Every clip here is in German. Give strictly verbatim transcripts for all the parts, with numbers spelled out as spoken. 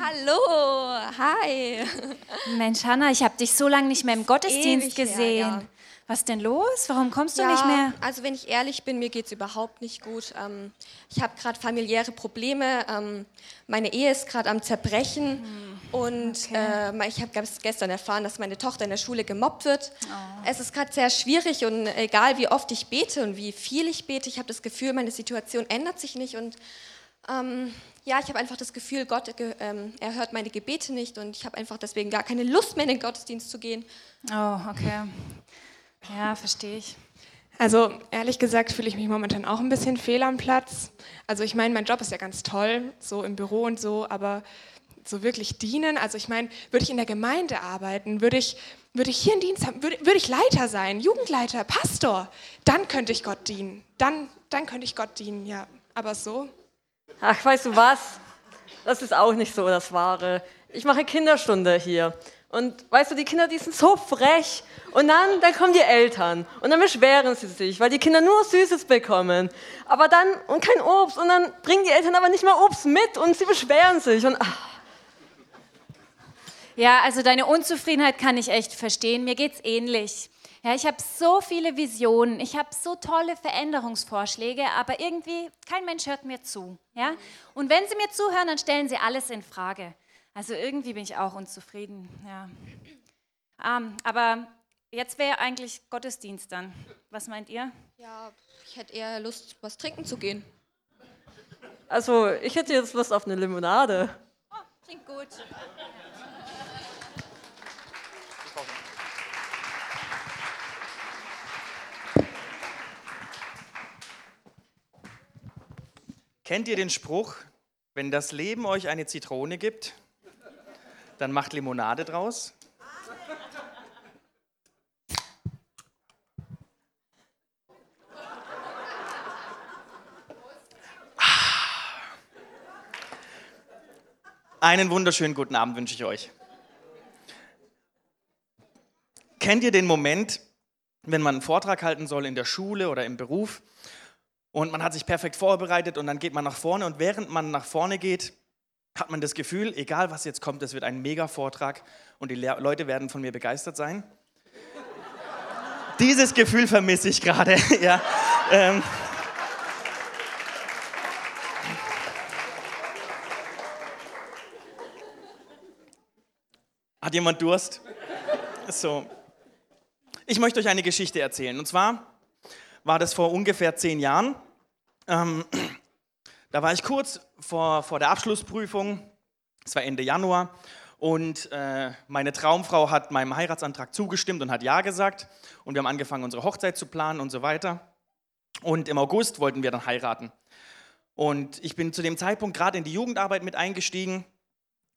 Hallo, hi. Mensch, Hanna, ich habe dich so lange nicht mehr im Gottesdienst gesehen. Mehr, ja. Was ist denn los? Warum kommst du ja, nicht mehr? Also wenn ich ehrlich bin, mir geht es überhaupt nicht gut. Ähm, ich habe gerade familiäre Probleme. Ähm, meine Ehe ist gerade am Zerbrechen. Hm. Und okay. äh, ich habe gestern erfahren, dass meine Tochter in der Schule gemobbt wird. Oh. Es ist gerade sehr schwierig und egal, wie oft ich bete und wie viel ich bete, ich habe das Gefühl, meine Situation ändert sich nicht. Und ähm, ja, ich habe einfach das Gefühl, Gott ähm, erhört meine Gebete nicht. Und ich habe einfach deswegen gar keine Lust mehr, in den Gottesdienst zu gehen. Oh, okay. Ja, verstehe ich. Also ehrlich gesagt fühle ich mich momentan auch ein bisschen fehl am Platz. Also ich meine, mein Job ist ja ganz toll, so im Büro und so, aber so wirklich dienen, also ich meine, würde ich in der Gemeinde arbeiten, würde ich, würde ich hier einen Dienst haben, würde, würde ich Leiter sein, Jugendleiter, Pastor, dann könnte ich Gott dienen, dann, dann könnte ich Gott dienen, ja, aber so. Ach, weißt du was, das ist auch nicht so das Wahre. Ich mache Kinderstunde hier. Und weißt du, die Kinder, die sind so frech. Und dann, dann kommen die Eltern. Und dann beschweren sie sich, weil die Kinder nur Süßes bekommen. Aber dann, und kein Obst. Und dann bringen die Eltern aber nicht mal Obst mit. Und sie beschweren sich. Und ach. Ja, also deine Unzufriedenheit kann ich echt verstehen. Mir geht's ähnlich. Ja, ich habe so viele Visionen, ich habe so tolle Veränderungsvorschläge, aber irgendwie, kein Mensch hört mir zu. Ja? Und wenn sie mir zuhören, dann stellen sie alles in Frage. Also irgendwie bin ich auch unzufrieden, ja. Um, aber jetzt wäre eigentlich Gottesdienst dann. Was meint ihr? Ja, ich hätte eher Lust, was trinken zu gehen. Also, ich hätte jetzt Lust auf eine Limonade. Oh, klingt gut. Kennt ihr den Spruch, wenn das Leben euch eine Zitrone gibt? Dann macht Limonade draus. Ah. Einen wunderschönen guten Abend wünsche ich euch. Kennt ihr den Moment, wenn man einen Vortrag halten soll in der Schule oder im Beruf und man hat sich perfekt vorbereitet und dann geht man nach vorne und während man nach vorne geht, hat man das Gefühl, egal was jetzt kommt, es wird ein Mega-Vortrag und die Le- Leute werden von mir begeistert sein. Dieses Gefühl vermisse ich gerade. ja, ähm. Hat jemand Durst? So. Ich möchte euch eine Geschichte erzählen. Und zwar war das vor ungefähr zehn Jahren. Ähm, Da war ich kurz vor, vor der Abschlussprüfung, es war Ende Januar, und äh, meine Traumfrau hat meinem Heiratsantrag zugestimmt und hat Ja gesagt. Und wir haben angefangen, unsere Hochzeit zu planen und so weiter. Und im August wollten wir dann heiraten. Und ich bin zu dem Zeitpunkt gerade in die Jugendarbeit mit eingestiegen.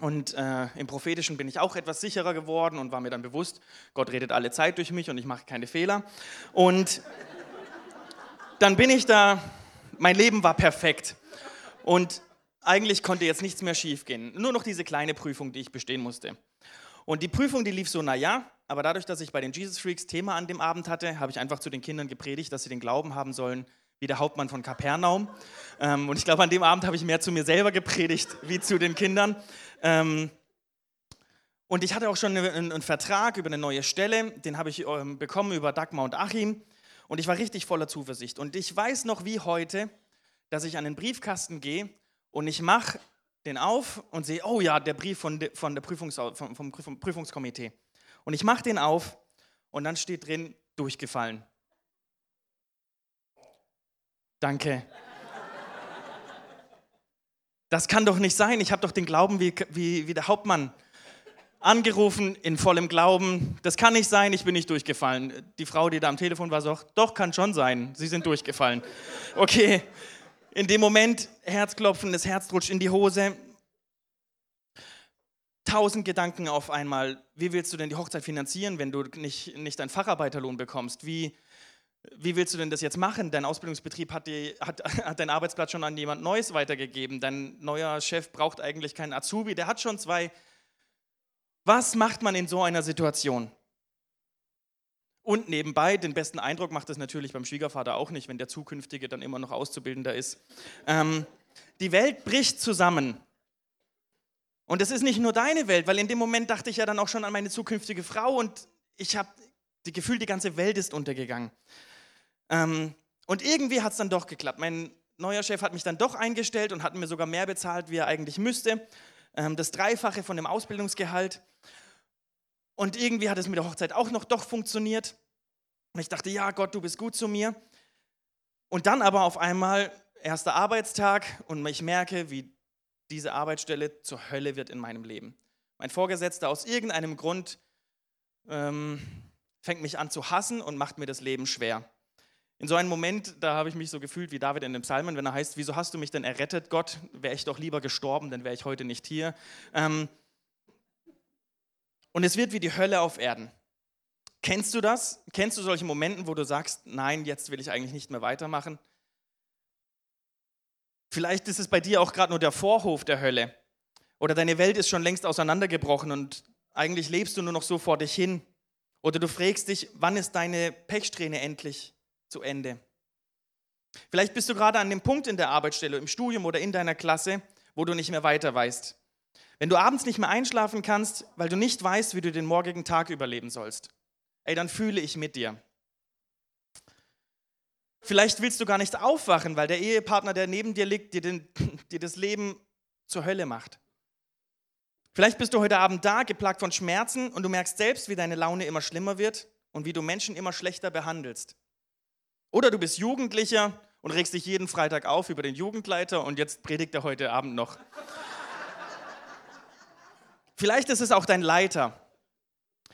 Und äh, im Prophetischen bin ich auch etwas sicherer geworden und war mir dann bewusst, Gott redet alle Zeit durch mich und ich mache keine Fehler. Und dann bin ich da, mein Leben war perfekt. Und eigentlich konnte jetzt nichts mehr schiefgehen. Nur noch diese kleine Prüfung, die ich bestehen musste. Und die Prüfung, die lief so, naja, aber dadurch, dass ich bei den Jesus Freaks Thema an dem Abend hatte, habe ich einfach zu den Kindern gepredigt, dass sie den Glauben haben sollen, wie der Hauptmann von Kapernaum. Ähm, und ich glaube, an dem Abend habe ich mehr zu mir selber gepredigt, wie zu den Kindern. Ähm, und ich hatte auch schon einen, einen Vertrag über eine neue Stelle, den habe ich ähm, bekommen über Dagmar und Achim. Und ich war richtig voller Zuversicht. Und ich weiß noch wie heute, dass ich an den Briefkasten gehe und ich mache den auf und sehe, oh ja, der Brief von de, von der Prüfungs, vom, vom Prüfungskomitee. Und ich mache den auf und dann steht drin, durchgefallen. Danke. Das kann doch nicht sein. Ich habe doch den Glauben wie, wie, wie der Hauptmann angerufen, in vollem Glauben. Das kann nicht sein, ich bin nicht durchgefallen. Die Frau, die da am Telefon war, sagt, doch, kann schon sein, Sie sind durchgefallen. Okay. In dem Moment, Herzklopfen, das Herz rutscht in die Hose. Tausend Gedanken auf einmal. Wie willst du denn die Hochzeit finanzieren, wenn du nicht, nicht deinen Facharbeiterlohn bekommst? Wie, wie willst du denn das jetzt machen? Dein Ausbildungsbetrieb hat, die, hat, hat deinen Arbeitsplatz schon an jemand Neues weitergegeben. Dein neuer Chef braucht eigentlich keinen Azubi, der hat schon zwei. Was macht man in so einer Situation? Und nebenbei, den besten Eindruck macht es natürlich beim Schwiegervater auch nicht, wenn der Zukünftige dann immer noch Auszubildender ist. Ähm, die Welt bricht zusammen. Und das ist nicht nur deine Welt, weil in dem Moment dachte ich ja dann auch schon an meine zukünftige Frau und ich habe das Gefühl, die ganze Welt ist untergegangen. Ähm, und irgendwie hat es dann doch geklappt. Mein neuer Chef hat mich dann doch eingestellt und hat mir sogar mehr bezahlt, wie er eigentlich müsste. Ähm, das Dreifache von dem Ausbildungsgehalt. Und irgendwie hat es mit der Hochzeit auch noch doch funktioniert. Und ich dachte, ja Gott, du bist gut zu mir. Und dann aber auf einmal, erster Arbeitstag und ich merke, wie diese Arbeitsstelle zur Hölle wird in meinem Leben. Mein Vorgesetzter aus irgendeinem Grund ähm, fängt mich an zu hassen und macht mir das Leben schwer. In so einem Moment, da habe ich mich so gefühlt wie David in dem Psalmen, wenn er heißt, wieso hast du mich denn errettet, Gott? Wäre ich doch lieber gestorben, dann wäre ich heute nicht hier. Ähm, und es wird wie die Hölle auf Erden. Kennst du das? Kennst du solche Momente, wo du sagst, nein, jetzt will ich eigentlich nicht mehr weitermachen? Vielleicht ist es bei dir auch gerade nur der Vorhof der Hölle. Oder deine Welt ist schon längst auseinandergebrochen und eigentlich lebst du nur noch so vor dich hin. Oder du fragst dich, wann ist deine Pechsträhne endlich zu Ende? Vielleicht bist du gerade an dem Punkt in der Arbeitsstelle, im Studium oder in deiner Klasse, wo du nicht mehr weiter weißt. Wenn du abends nicht mehr einschlafen kannst, weil du nicht weißt, wie du den morgigen Tag überleben sollst. Ey, dann fühle ich mit dir. Vielleicht willst du gar nicht aufwachen, weil der Ehepartner, der neben dir liegt, dir, den, dir das Leben zur Hölle macht. Vielleicht bist du heute Abend da, geplagt von Schmerzen und du merkst selbst, wie deine Laune immer schlimmer wird und wie du Menschen immer schlechter behandelst. Oder du bist Jugendlicher und regst dich jeden Freitag auf über den Jugendleiter und jetzt predigt er heute Abend noch. Vielleicht ist es auch dein Leiter.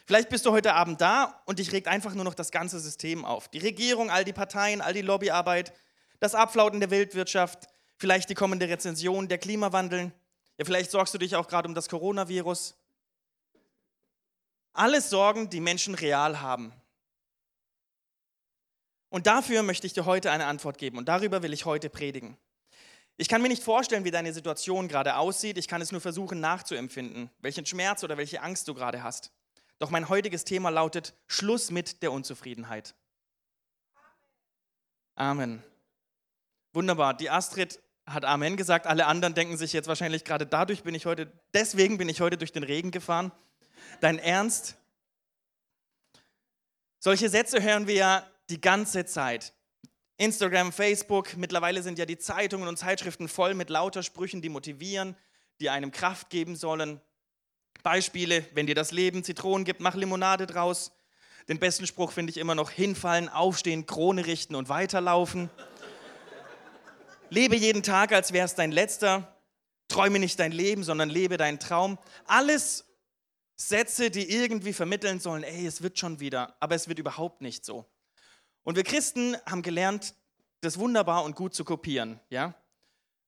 Vielleicht bist du heute Abend da und dich regt einfach nur noch das ganze System auf. Die Regierung, all die Parteien, all die Lobbyarbeit, das Abflauten der Weltwirtschaft, vielleicht die kommende Rezession, der Klimawandel. Ja, vielleicht sorgst du dich auch gerade um das Coronavirus. Alles Sorgen, die Menschen real haben. Und dafür möchte ich dir heute eine Antwort geben und darüber will ich heute predigen. Ich kann mir nicht vorstellen, wie deine Situation gerade aussieht. Ich kann es nur versuchen nachzuempfinden, welchen Schmerz oder welche Angst du gerade hast. Doch mein heutiges Thema lautet Schluss mit der Unzufriedenheit. Amen. Wunderbar, die Astrid hat Amen gesagt, alle anderen denken sich jetzt wahrscheinlich gerade, dadurch bin ich heute, deswegen bin ich heute durch den Regen gefahren. Dein Ernst? Solche Sätze hören wir ja die ganze Zeit. Instagram, Facebook, mittlerweile sind ja die Zeitungen und Zeitschriften voll mit lauter Sprüchen, die motivieren, die einem Kraft geben sollen. Beispiele, wenn dir das Leben Zitronen gibt, mach Limonade draus. Den besten Spruch finde ich immer noch, hinfallen, aufstehen, Krone richten und weiterlaufen. Lebe jeden Tag, als wäre es dein letzter. Träume nicht dein Leben, sondern lebe deinen Traum. Alles Sätze, die irgendwie vermitteln sollen, ey, es wird schon wieder, aber es wird überhaupt nicht so. Und wir Christen haben gelernt, das wunderbar und gut zu kopieren. Ja?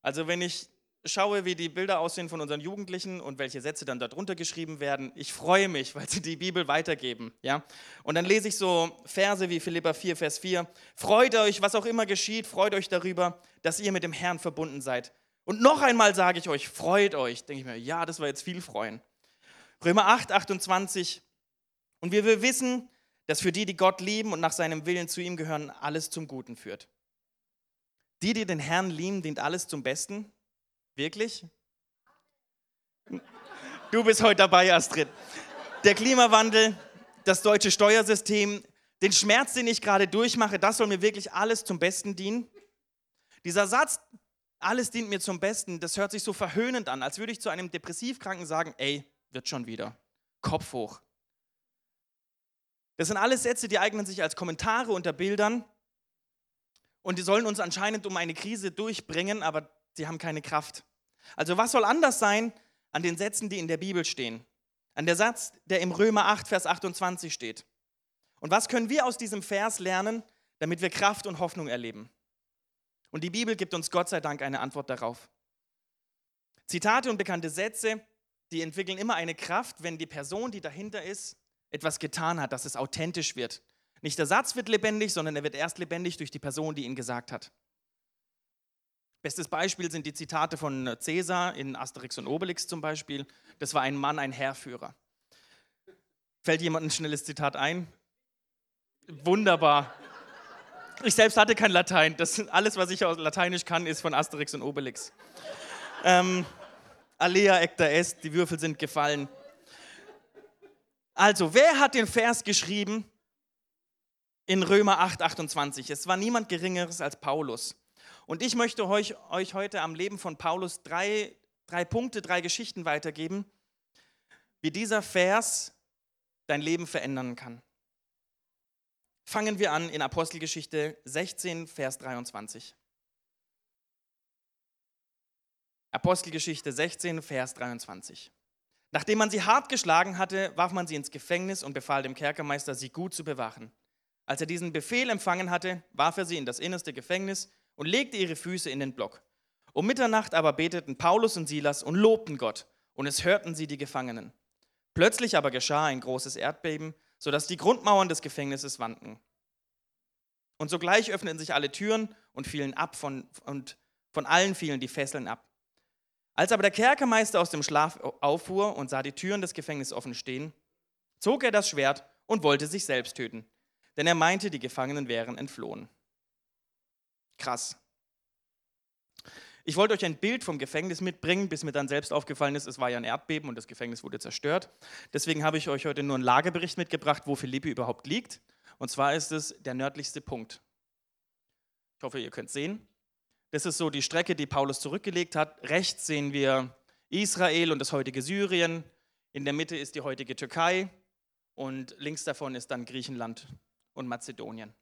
Also wenn ich schaue, wie die Bilder aussehen von unseren Jugendlichen und welche Sätze dann darunter geschrieben werden. Ich freue mich, weil sie die Bibel weitergeben. Ja? Und dann lese ich so Verse wie Philipper vier, Vers vier. Freut euch, was auch immer geschieht, freut euch darüber, dass ihr mit dem Herrn verbunden seid. Und noch einmal sage ich euch, freut euch. Denke ich mir, ja, das war jetzt viel freuen. Römer acht, achtundzwanzig. Und wir, wir wissen, dass für die, die Gott lieben und nach seinem Willen zu ihm gehören, alles zum Guten führt. Die, die den Herrn lieben, dient alles zum Besten. Wirklich? Du bist heute dabei, Astrid. Der Klimawandel, das deutsche Steuersystem, den Schmerz, den ich gerade durchmache, das soll mir wirklich alles zum Besten dienen. Dieser Satz, alles dient mir zum Besten, das hört sich so verhöhnend an, als würde ich zu einem Depressivkranken sagen, ey, wird schon wieder, Kopf hoch. Das sind alles Sätze, die eignen sich als Kommentare unter Bildern und die sollen uns anscheinend um eine Krise durchbringen, aber sie haben keine Kraft. Also was soll anders sein an den Sätzen, die in der Bibel stehen? An der Satz, der im Römer acht, Vers achtundzwanzig steht. Und was können wir aus diesem Vers lernen, damit wir Kraft und Hoffnung erleben? Und die Bibel gibt uns Gott sei Dank eine Antwort darauf. Zitate und bekannte Sätze, die entwickeln immer eine Kraft, wenn die Person, die dahinter ist, etwas getan hat, dass es authentisch wird. Nicht der Satz wird lebendig, sondern er wird erst lebendig durch die Person, die ihn gesagt hat. Bestes Beispiel sind die Zitate von Caesar in Asterix und Obelix zum Beispiel. Das war ein Mann, ein Heerführer. Fällt jemand ein schnelles Zitat ein? Wunderbar. Ich selbst hatte kein Latein. Das, alles, was ich aus Lateinisch kann, ist von Asterix und Obelix. Ähm, alea iacta est, die Würfel sind gefallen. Also, wer hat den Vers geschrieben in Römer acht, achtundzwanzig? Es war niemand Geringeres als Paulus. Und ich möchte euch, euch heute am Leben von Paulus drei, drei Punkte, drei Geschichten weitergeben, wie dieser Vers dein Leben verändern kann. Fangen wir an in Apostelgeschichte sechzehn, Vers dreiundzwanzig. Apostelgeschichte sechzehn, Vers dreiundzwanzig. Nachdem man sie hart geschlagen hatte, warf man sie ins Gefängnis und befahl dem Kerkermeister, sie gut zu bewachen. Als er diesen Befehl empfangen hatte, warf er sie in das innerste Gefängnis und legte ihre Füße in den Block. Um Mitternacht aber beteten Paulus und Silas und lobten Gott, und es hörten sie die Gefangenen. Plötzlich aber geschah ein großes Erdbeben, sodass die Grundmauern des Gefängnisses wankten. Und sogleich öffneten sich alle Türen und fielen ab von, und von allen fielen die Fesseln ab. Als aber der Kerkermeister aus dem Schlaf auffuhr und sah die Türen des Gefängnisses offen stehen, zog er das Schwert und wollte sich selbst töten, denn er meinte, die Gefangenen wären entflohen. Krass. Ich wollte euch ein Bild vom Gefängnis mitbringen, bis mir dann selbst aufgefallen ist, es war ja ein Erdbeben und das Gefängnis wurde zerstört. Deswegen habe ich euch heute nur einen Lagebericht mitgebracht, wo Philippi überhaupt liegt. Und zwar ist es der nördlichste Punkt. Ich hoffe, ihr könnt es sehen. Das ist so die Strecke, die Paulus zurückgelegt hat. Rechts sehen wir Israel und das heutige Syrien. In der Mitte ist die heutige Türkei. Und links davon ist dann Griechenland und Mazedonien.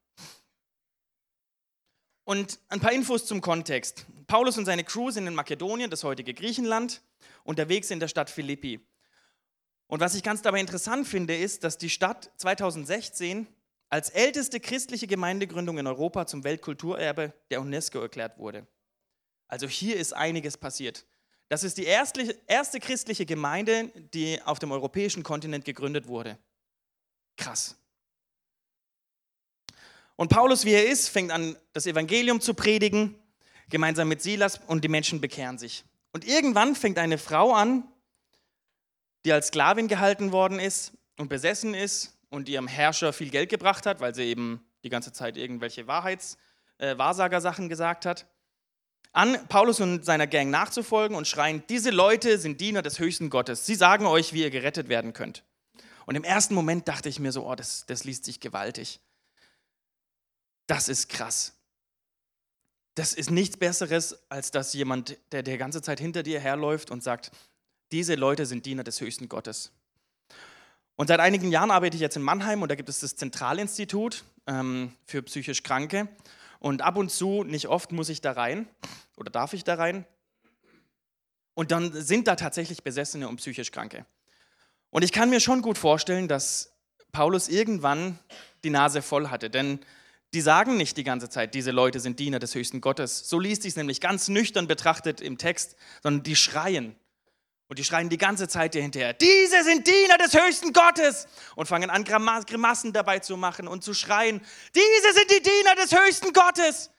Und ein paar Infos zum Kontext. Paulus und seine Crew sind in Makedonien, das heutige Griechenland, unterwegs in der Stadt Philippi. Und was ich ganz dabei interessant finde, ist, dass die Stadt zweitausendsechzehn als älteste christliche Gemeindegründung in Europa zum Weltkulturerbe der UNESCO erklärt wurde. Also hier ist einiges passiert. Das ist die erste christliche Gemeinde, die auf dem europäischen Kontinent gegründet wurde. Krass. Und Paulus, wie er ist, fängt an, das Evangelium zu predigen, gemeinsam mit Silas, und die Menschen bekehren sich. Und irgendwann fängt eine Frau an, die als Sklavin gehalten worden ist und besessen ist, und ihrem Herrscher viel Geld gebracht hat, weil sie eben die ganze Zeit irgendwelche Wahrheits-, äh, Wahrsagersachen gesagt hat, an Paulus und seiner Gang nachzufolgen und schreien, diese Leute sind Diener des höchsten Gottes. Sie sagen euch, wie ihr gerettet werden könnt. Und im ersten Moment dachte ich mir so, oh, das, das liest sich gewaltig. Das ist krass. Das ist nichts Besseres, als dass jemand, der die ganze Zeit hinter dir herläuft und sagt, diese Leute sind Diener des höchsten Gottes. Und seit einigen Jahren arbeite ich jetzt in Mannheim und da gibt es das Zentralinstitut ähm, für psychisch Kranke. Und ab und zu, nicht oft, muss ich da rein oder darf ich da rein. Und dann sind da tatsächlich Besessene und psychisch Kranke. Und ich kann mir schon gut vorstellen, dass Paulus irgendwann die Nase voll hatte. Denn die sagen nicht die ganze Zeit, diese Leute sind Diener des höchsten Gottes. So liest sich es nämlich ganz nüchtern betrachtet im Text, sondern die schreien. Und die schreien die ganze Zeit dir hinterher, diese sind Diener des höchsten Gottes, und fangen an, Grimassen dabei zu machen und zu schreien, diese sind die Diener des höchsten Gottes.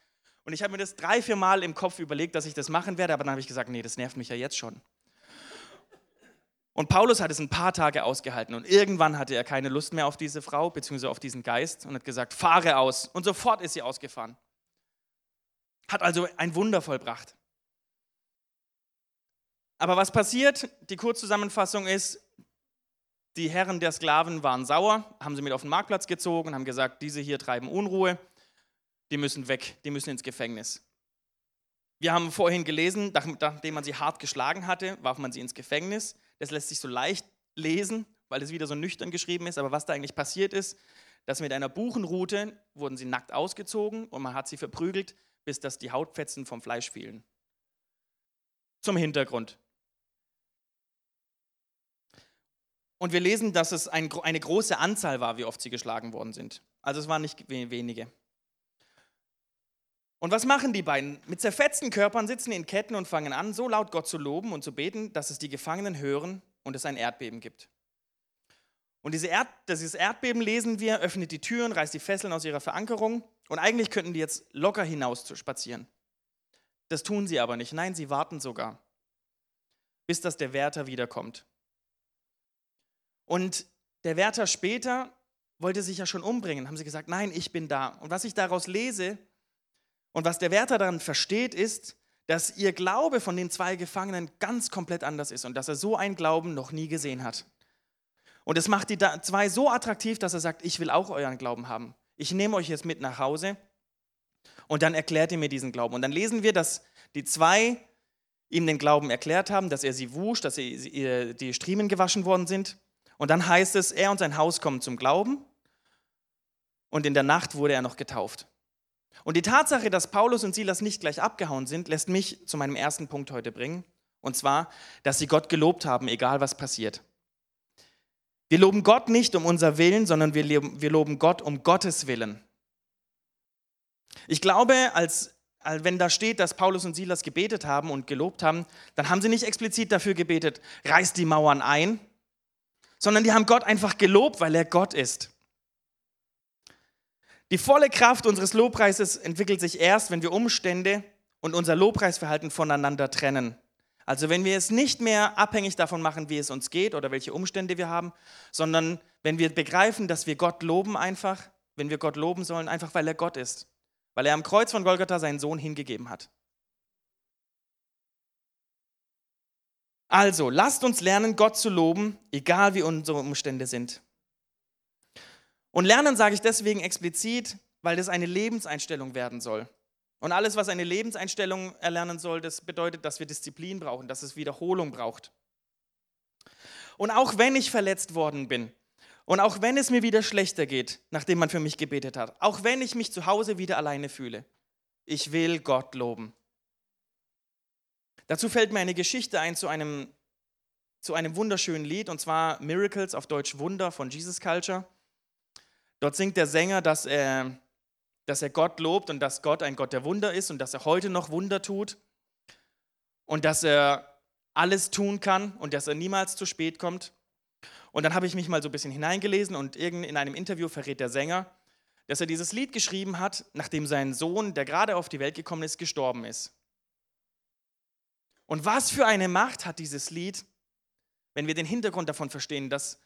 Und ich habe mir das drei, vier Mal im Kopf überlegt, dass ich das machen werde, aber dann habe ich gesagt, nee, das nervt mich ja jetzt schon. Und Paulus hat es ein paar Tage ausgehalten und irgendwann hatte er keine Lust mehr auf diese Frau, beziehungsweise auf diesen Geist, und hat gesagt, fahre aus. Und sofort ist sie ausgefahren. Hat also ein Wunder vollbracht. Aber was passiert? Die Kurzzusammenfassung ist, die Herren der Sklaven waren sauer, haben sie mit auf den Marktplatz gezogen und haben gesagt, diese hier treiben Unruhe, die müssen weg, die müssen ins Gefängnis. Wir haben vorhin gelesen, nachdem man sie hart geschlagen hatte, warf man sie ins Gefängnis. Das lässt sich so leicht lesen, weil es wieder so nüchtern geschrieben ist, aber was da eigentlich passiert ist, dass mit einer Buchenrute wurden sie nackt ausgezogen und man hat sie verprügelt, bis dass die Hautfetzen vom Fleisch fielen. Zum Hintergrund. Und wir lesen, dass es ein, eine große Anzahl war, wie oft sie geschlagen worden sind. Also es waren nicht wenige. Und was machen die beiden? Mit zerfetzten Körpern sitzen in Ketten und fangen an, so laut Gott zu loben und zu beten, dass es die Gefangenen hören und es ein Erdbeben gibt. Und diese Erd, dieses Erdbeben, lesen wir, öffnet die Türen, reißt die Fesseln aus ihrer Verankerung. Und eigentlich könnten die jetzt locker hinaus zu spazieren. Das tun sie aber nicht. Nein, sie warten sogar, bis dass der Wärter wiederkommt. Und der Wärter später wollte sich ja schon umbringen. Haben sie gesagt, nein, ich bin da. Und was ich daraus lese und was der Wärter dann versteht, ist, dass ihr Glaube von den zwei Gefangenen ganz komplett anders ist und dass er so einen Glauben noch nie gesehen hat. Und das macht die zwei so attraktiv, dass er sagt, ich will auch euren Glauben haben. Ich nehme euch jetzt mit nach Hause und dann erklärt ihr mir diesen Glauben. Und dann lesen wir, dass die zwei ihm den Glauben erklärt haben, dass er sie wusch, dass ihr die Striemen gewaschen worden sind. Und dann heißt es, er und sein Haus kommen zum Glauben und in der Nacht wurde er noch getauft. Und die Tatsache, dass Paulus und Silas nicht gleich abgehauen sind, lässt mich zu meinem ersten Punkt heute bringen. Und zwar, dass sie Gott gelobt haben, egal was passiert. Wir loben Gott nicht um unser Willen, sondern wir loben, wir loben Gott um Gottes Willen. Ich glaube, als, als wenn da steht, dass Paulus und Silas gebetet haben und gelobt haben, dann haben sie nicht explizit dafür gebetet, reißt die Mauern ein, sondern die haben Gott einfach gelobt, weil er Gott ist. Die volle Kraft unseres Lobpreises entwickelt sich erst, wenn wir Umstände und unser Lobpreisverhalten voneinander trennen. Also wenn wir es nicht mehr abhängig davon machen, wie es uns geht oder welche Umstände wir haben, sondern wenn wir begreifen, dass wir Gott loben einfach, wenn wir Gott loben sollen, einfach weil er Gott ist, weil er am Kreuz von Golgatha seinen Sohn hingegeben hat. Also, lasst uns lernen, Gott zu loben, egal wie unsere Umstände sind. Und lernen sage ich deswegen explizit, weil das eine Lebenseinstellung werden soll. Und alles, was eine Lebenseinstellung erlernen soll, das bedeutet, dass wir Disziplin brauchen, dass es Wiederholung braucht. Und auch wenn ich verletzt worden bin und auch wenn es mir wieder schlechter geht, nachdem man für mich gebetet hat, auch wenn ich mich zu Hause wieder alleine fühle, ich will Gott loben. Dazu fällt mir eine Geschichte ein zu einem, zu einem wunderschönen Lied, und zwar Miracles, auf Deutsch Wunder, von Jesus Culture. Dort singt der Sänger, dass er, dass er Gott lobt und dass Gott ein Gott der Wunder ist und dass er heute noch Wunder tut und dass er alles tun kann und dass er niemals zu spät kommt. Und dann habe ich mich mal so ein bisschen hineingelesen und in einem Interview verrät der Sänger, dass er dieses Lied geschrieben hat, nachdem sein Sohn, der gerade auf die Welt gekommen ist, gestorben ist. Und was für eine Macht hat dieses Lied, wenn wir den Hintergrund davon verstehen, dass,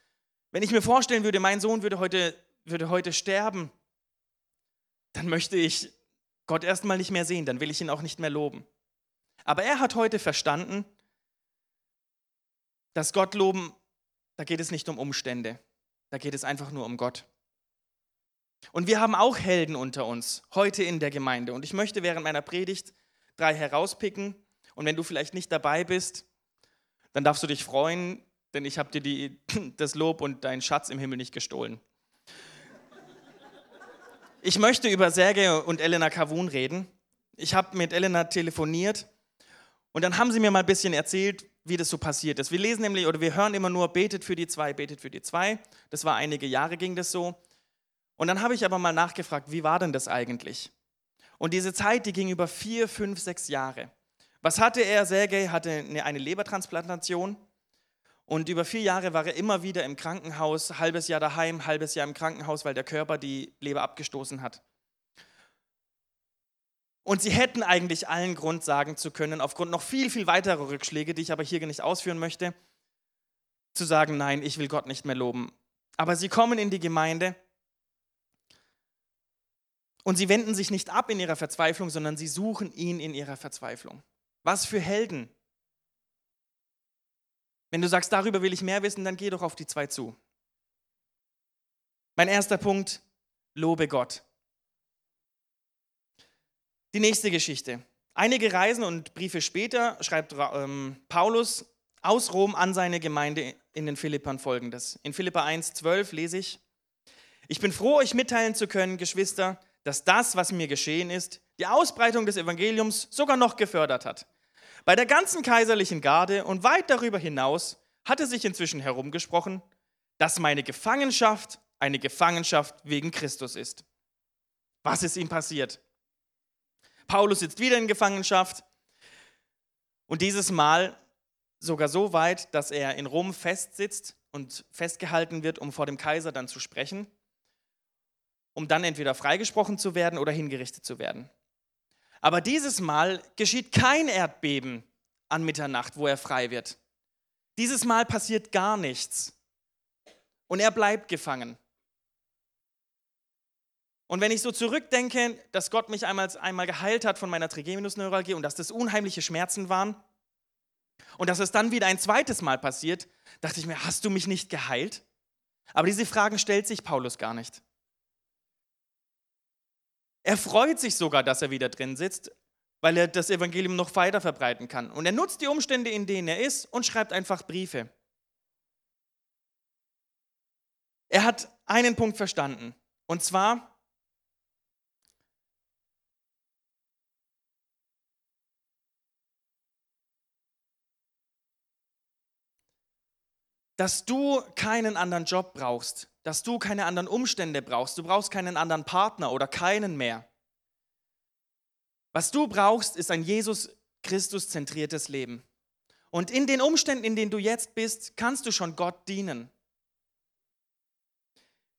wenn ich mir vorstellen würde, mein Sohn würde heute... würde heute sterben, dann möchte ich Gott erstmal nicht mehr sehen, dann will ich ihn auch nicht mehr loben. Aber er hat heute verstanden, dass Gott loben, da geht es nicht um Umstände, da geht es einfach nur um Gott. Und wir haben auch Helden unter uns, heute in der Gemeinde. Und ich möchte während meiner Predigt drei herauspicken. Und wenn du vielleicht nicht dabei bist, dann darfst du dich freuen, denn ich habe dir die, das Lob und deinen Schatz im Himmel nicht gestohlen. Ich möchte über Sergej und Elena Kavoun reden. Ich habe mit Elena telefoniert und dann haben sie mir mal ein bisschen erzählt, wie das so passiert ist. Wir lesen nämlich oder wir hören immer nur, betet für die zwei, betet für die zwei. Das war einige Jahre ging das so. Und dann habe ich aber mal nachgefragt, wie war denn das eigentlich? Und diese Zeit, die ging über vier, fünf, sechs Jahre. Was hatte er? Sergej hatte eine Lebertransplantation und über vier Jahre war er immer wieder im Krankenhaus, halbes Jahr daheim, halbes Jahr im Krankenhaus, weil der Körper die Leber abgestoßen hat. Und sie hätten eigentlich allen Grund sagen zu können, aufgrund noch viel, viel weiterer Rückschläge, die ich aber hier nicht ausführen möchte, zu sagen, nein, ich will Gott nicht mehr loben. Aber sie kommen in die Gemeinde und sie wenden sich nicht ab in ihrer Verzweiflung, sondern sie suchen ihn in ihrer Verzweiflung. Was für Helden! Wenn du sagst, darüber will ich mehr wissen, dann geh doch auf die zwei zu. Mein erster Punkt, lobe Gott. Die nächste Geschichte. Einige Reisen und Briefe später schreibt ähm, Paulus aus Rom an seine Gemeinde in den Philippern folgendes. In Philipper eins zwölf lese ich, ich bin froh, euch mitteilen zu können, Geschwister, dass das, was mir geschehen ist, die Ausbreitung des Evangeliums sogar noch gefördert hat. Bei der ganzen kaiserlichen Garde und weit darüber hinaus hatte sich inzwischen herumgesprochen, dass meine Gefangenschaft eine Gefangenschaft wegen Christus ist. Was ist ihm passiert? Paulus sitzt wieder in Gefangenschaft und dieses Mal sogar so weit, dass er in Rom festsitzt und festgehalten wird, um vor dem Kaiser dann zu sprechen, um dann entweder freigesprochen zu werden oder hingerichtet zu werden. Aber dieses Mal geschieht kein Erdbeben an Mitternacht, wo er frei wird. Dieses Mal passiert gar nichts. Und er bleibt gefangen. Und wenn ich so zurückdenke, dass Gott mich einmal, einmal geheilt hat von meiner Trigeminusneuralgie und dass das unheimliche Schmerzen waren und dass es dann wieder ein zweites Mal passiert, dachte ich mir, hast du mich nicht geheilt? Aber diese Fragen stellt sich Paulus gar nicht. Er freut sich sogar, dass er wieder drin sitzt, weil er das Evangelium noch weiter verbreiten kann. Und er nutzt die Umstände, in denen er ist, und schreibt einfach Briefe. Er hat einen Punkt verstanden, und zwar, dass du keinen anderen Job brauchst, dass du keine anderen Umstände brauchst, du brauchst keinen anderen Partner oder keinen mehr. Was du brauchst, ist ein Jesus-Christus-zentriertes Leben. Und in den Umständen, in denen du jetzt bist, kannst du schon Gott dienen.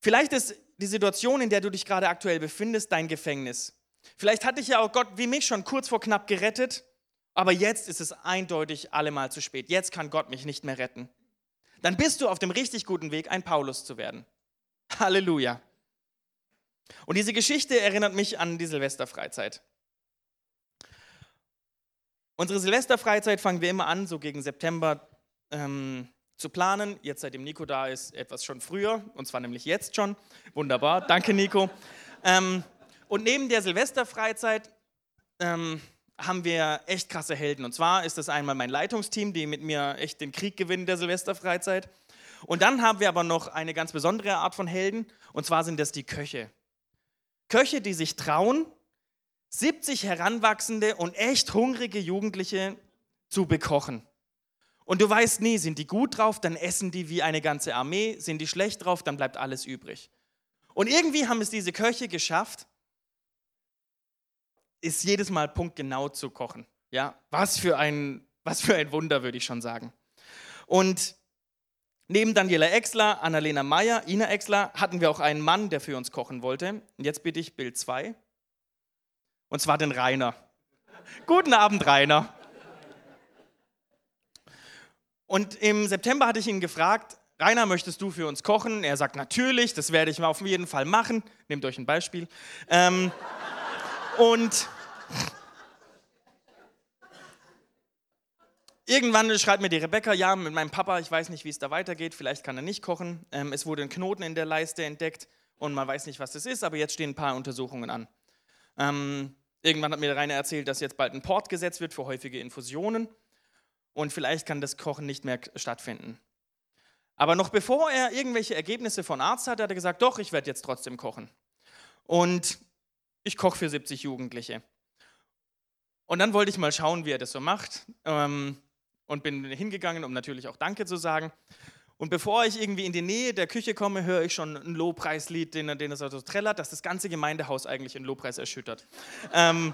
Vielleicht ist die Situation, in der du dich gerade aktuell befindest, dein Gefängnis. Vielleicht hat dich ja auch Gott wie mich schon kurz vor knapp gerettet, aber jetzt ist es eindeutig allemal zu spät. Jetzt kann Gott mich nicht mehr retten. Dann bist du auf dem richtig guten Weg, ein Paulus zu werden. Halleluja. Und diese Geschichte erinnert mich an die Silvesterfreizeit. Unsere Silvesterfreizeit fangen wir immer an, so gegen September ähm, zu planen. Jetzt, seitdem Nico da ist, etwas schon früher, und zwar nämlich jetzt schon. Wunderbar, danke Nico. Ähm, und neben der Silvesterfreizeit ähm, haben wir echt krasse Helden. Und zwar ist das einmal mein Leitungsteam, die mit mir echt den Krieg gewinnen der Silvesterfreizeit. Und dann haben wir aber noch eine ganz besondere Art von Helden, und zwar sind das die Köche. Köche, die sich trauen, siebzig heranwachsende und echt hungrige Jugendliche zu bekochen. Und du weißt nie, sind die gut drauf, dann essen die wie eine ganze Armee, sind die schlecht drauf, dann bleibt alles übrig. Und irgendwie haben es diese Köche geschafft, ist jedes Mal punktgenau zu kochen. Ja, was für ein, was für ein Wunder, würde ich schon sagen. Und neben Daniela Exler, Annalena Meyer, Ina Exler, hatten wir auch einen Mann, der für uns kochen wollte. Und jetzt bitte ich Bild zwei. Und zwar den Rainer. Guten Abend, Rainer. Und im September hatte ich ihn gefragt, Rainer, möchtest du für uns kochen? Er sagt, natürlich, das werde ich auf jeden Fall machen. Nehmt euch ein Beispiel. Ähm, und irgendwann schreibt mir die Rebecca, ja, mit meinem Papa, ich weiß nicht, wie es da weitergeht, vielleicht kann er nicht kochen. Ähm, es wurde ein Knoten in der Leiste entdeckt und man weiß nicht, was das ist, aber jetzt stehen ein paar Untersuchungen an. Ähm, irgendwann hat mir der Rainer erzählt, dass jetzt bald ein Port gesetzt wird für häufige Infusionen und vielleicht kann das Kochen nicht mehr stattfinden. Aber noch bevor er irgendwelche Ergebnisse von Arzt hatte, hat er gesagt, doch, ich werde jetzt trotzdem kochen. Und ich koche für siebzig Jugendliche. Und dann wollte ich mal schauen, wie er das so macht ähm, und bin hingegangen, um natürlich auch Danke zu sagen. Und bevor ich irgendwie in die Nähe der Küche komme, höre ich schon ein Lobpreislied, den er so trällert, dass das ganze Gemeindehaus eigentlich in Lobpreis erschüttert. ähm,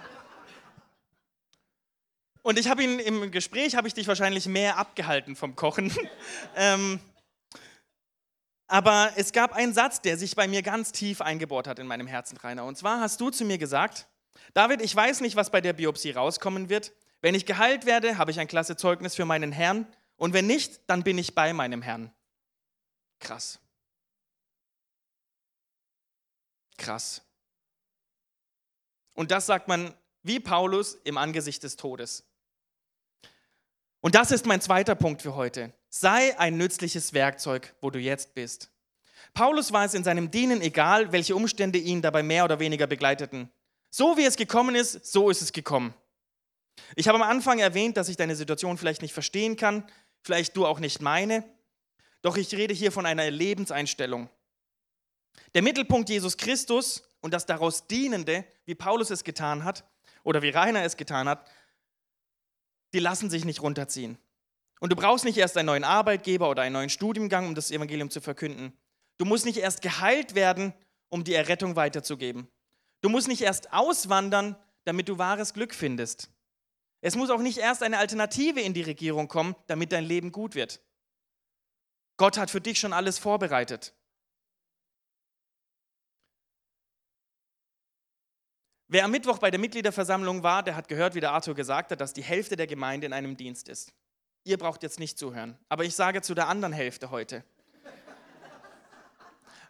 und ich habe ihn im Gespräch, habe ich dich wahrscheinlich mehr abgehalten vom Kochen. ähm, aber es gab einen Satz, der sich bei mir ganz tief eingebohrt hat in meinem Herzen, Rainer. Und zwar hast du zu mir gesagt, David, ich weiß nicht, was bei der Biopsie rauskommen wird. Wenn ich geheilt werde, habe ich ein klasse Zeugnis für meinen Herrn. Und wenn nicht, dann bin ich bei meinem Herrn. Krass. Krass. Und das sagt man wie Paulus im Angesicht des Todes. Und das ist mein zweiter Punkt für heute. Sei ein nützliches Werkzeug, wo du jetzt bist. Paulus war es in seinem Dienen egal, welche Umstände ihn dabei mehr oder weniger begleiteten. So wie es gekommen ist, so ist es gekommen. Ich habe am Anfang erwähnt, dass ich deine Situation vielleicht nicht verstehen kann, vielleicht du auch nicht meine, doch ich rede hier von einer Lebenseinstellung. Der Mittelpunkt Jesus Christus und das daraus Dienende, wie Paulus es getan hat oder wie Rainer es getan hat, die lassen sich nicht runterziehen. Und du brauchst nicht erst einen neuen Arbeitgeber oder einen neuen Studiengang, um das Evangelium zu verkünden. Du musst nicht erst geheilt werden, um die Errettung weiterzugeben. Du musst nicht erst auswandern, damit du wahres Glück findest. Es muss auch nicht erst eine Alternative in die Regierung kommen, damit dein Leben gut wird. Gott hat für dich schon alles vorbereitet. Wer am Mittwoch bei der Mitgliederversammlung war, der hat gehört, wie der Arthur gesagt hat, dass die Hälfte der Gemeinde in einem Dienst ist. Ihr braucht jetzt nicht zuhören, aber ich sage zu der anderen Hälfte heute.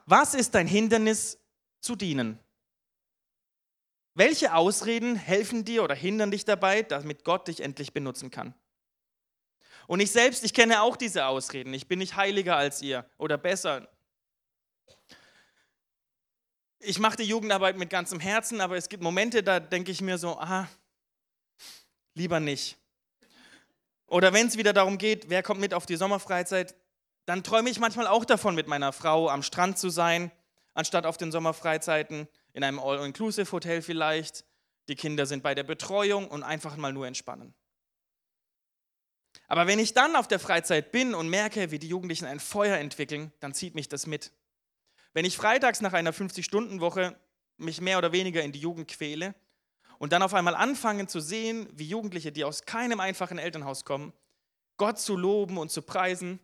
Was ist dein Hindernis zu dienen? Welche Ausreden helfen dir oder hindern dich dabei, damit Gott dich endlich benutzen kann? Und ich selbst, ich kenne auch diese Ausreden. Ich bin nicht heiliger als ihr oder besser. Ich mache die Jugendarbeit mit ganzem Herzen, aber es gibt Momente, da denke ich mir so, ah, lieber nicht. Oder wenn es wieder darum geht, wer kommt mit auf die Sommerfreizeit, dann träume ich manchmal auch davon, mit meiner Frau am Strand zu sein, anstatt auf den Sommerfreizeiten, in einem All-Inclusive-Hotel vielleicht. Die Kinder sind bei der Betreuung und einfach mal nur entspannen. Aber wenn ich dann auf der Freizeit bin und merke, wie die Jugendlichen ein Feuer entwickeln, dann zieht mich das mit. Wenn ich freitags nach einer fünfzig-Stunden-Woche mich mehr oder weniger in die Jugend quäle und dann auf einmal anfangen zu sehen, wie Jugendliche, die aus keinem einfachen Elternhaus kommen, Gott zu loben und zu preisen,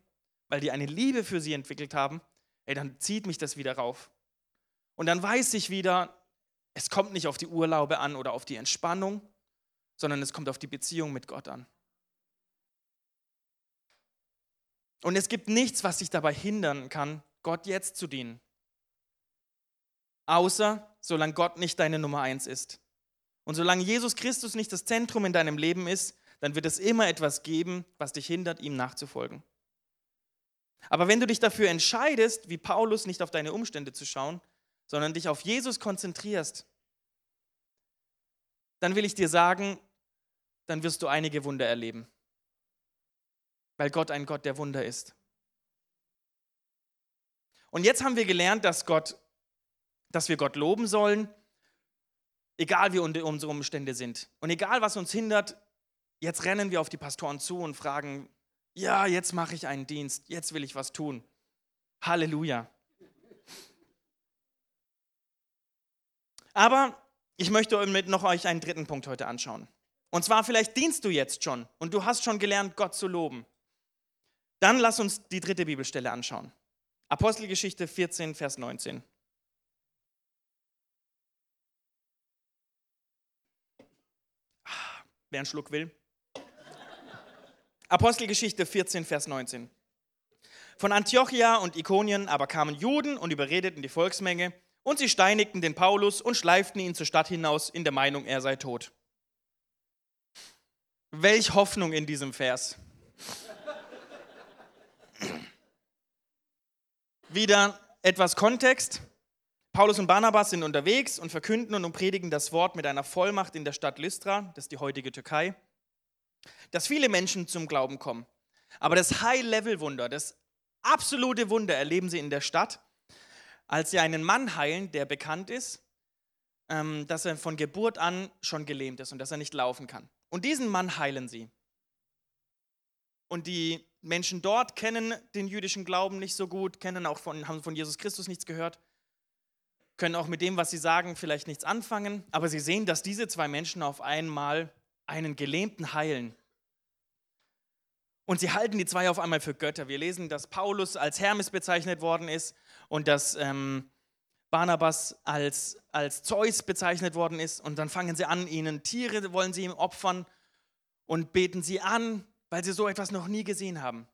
weil die eine Liebe für sie entwickelt haben, ey, dann zieht mich das wieder rauf. Und dann weiß ich wieder, es kommt nicht auf die Urlaube an oder auf die Entspannung, sondern es kommt auf die Beziehung mit Gott an. Und es gibt nichts, was dich dabei hindern kann, Gott jetzt zu dienen. Außer, solange Gott nicht deine Nummer eins ist. Und solange Jesus Christus nicht das Zentrum in deinem Leben ist, dann wird es immer etwas geben, was dich hindert, ihm nachzufolgen. Aber wenn du dich dafür entscheidest, wie Paulus, nicht auf deine Umstände zu schauen, sondern dich auf Jesus konzentrierst, dann will ich dir sagen, dann wirst du einige Wunder erleben. Weil Gott ein Gott der Wunder ist. Und jetzt haben wir gelernt, dass, Gott, dass wir Gott loben sollen, egal wie unsere Umstände sind. Und egal, was uns hindert, jetzt rennen wir auf die Pastoren zu und fragen, ja, jetzt mache ich einen Dienst, jetzt will ich was tun. Halleluja. Aber ich möchte mit noch euch einen dritten Punkt heute anschauen. Und zwar, vielleicht dienst du jetzt schon und du hast schon gelernt, Gott zu loben. Dann lass uns die dritte Bibelstelle anschauen. Apostelgeschichte vierzehn, Vers neunzehn. Wer einen Schluck will. Apostelgeschichte vierzehn, Vers neunzehn. Von Antiochia und Ikonien aber kamen Juden und überredeten die Volksmenge, und sie steinigten den Paulus und schleiften ihn zur Stadt hinaus in der Meinung, er sei tot. Welch Hoffnung in diesem Vers. Wieder etwas Kontext. Paulus und Barnabas sind unterwegs und verkünden und predigen das Wort mit einer Vollmacht in der Stadt Lystra, das ist die heutige Türkei, dass viele Menschen zum Glauben kommen. Aber das High-Level-Wunder, das absolute Wunder erleben sie in der Stadt, als sie einen Mann heilen, der bekannt ist, dass er von Geburt an schon gelähmt ist und dass er nicht laufen kann. Und diesen Mann heilen sie. Und die Menschen dort kennen den jüdischen Glauben nicht so gut, kennen auch von, haben von Jesus Christus nichts gehört, können auch mit dem, was sie sagen, vielleicht nichts anfangen, aber sie sehen, dass diese zwei Menschen auf einmal einen Gelähmten heilen. Und sie halten die zwei auf einmal für Götter. Wir lesen, dass Paulus als Hermes bezeichnet worden ist und dass ähm, Barnabas als, als Zeus bezeichnet worden ist. Und dann fangen sie an, ihnen Tiere wollen sie ihm opfern und beten sie an, weil sie so etwas noch nie gesehen haben.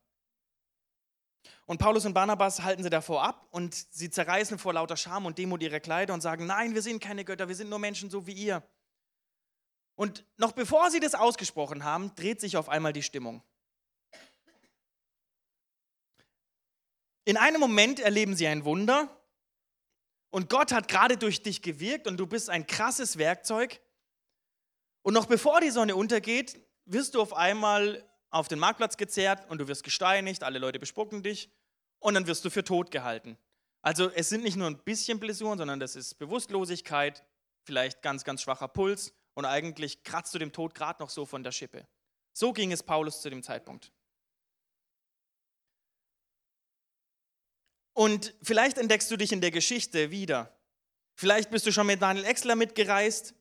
Und Paulus und Barnabas halten sie davor ab und sie zerreißen vor lauter Scham und Demut ihre Kleider und sagen, nein, wir sind keine Götter, wir sind nur Menschen so wie ihr. Und noch bevor sie das ausgesprochen haben, dreht sich auf einmal die Stimmung. In einem Moment erleben sie ein Wunder und Gott hat gerade durch dich gewirkt und du bist ein krasses Werkzeug. Und noch bevor die Sonne untergeht, wirst du auf einmal auf den Marktplatz gezerrt und du wirst gesteinigt, alle Leute bespucken dich und dann wirst du für tot gehalten. Also es sind nicht nur ein bisschen Blessuren, sondern das ist Bewusstlosigkeit, vielleicht ganz, ganz schwacher Puls und eigentlich kratzt du dem Tod gerade noch so von der Schippe. So ging es Paulus zu dem Zeitpunkt. Und vielleicht entdeckst du dich in der Geschichte wieder. Vielleicht bist du schon mit Daniela Exler mitgereist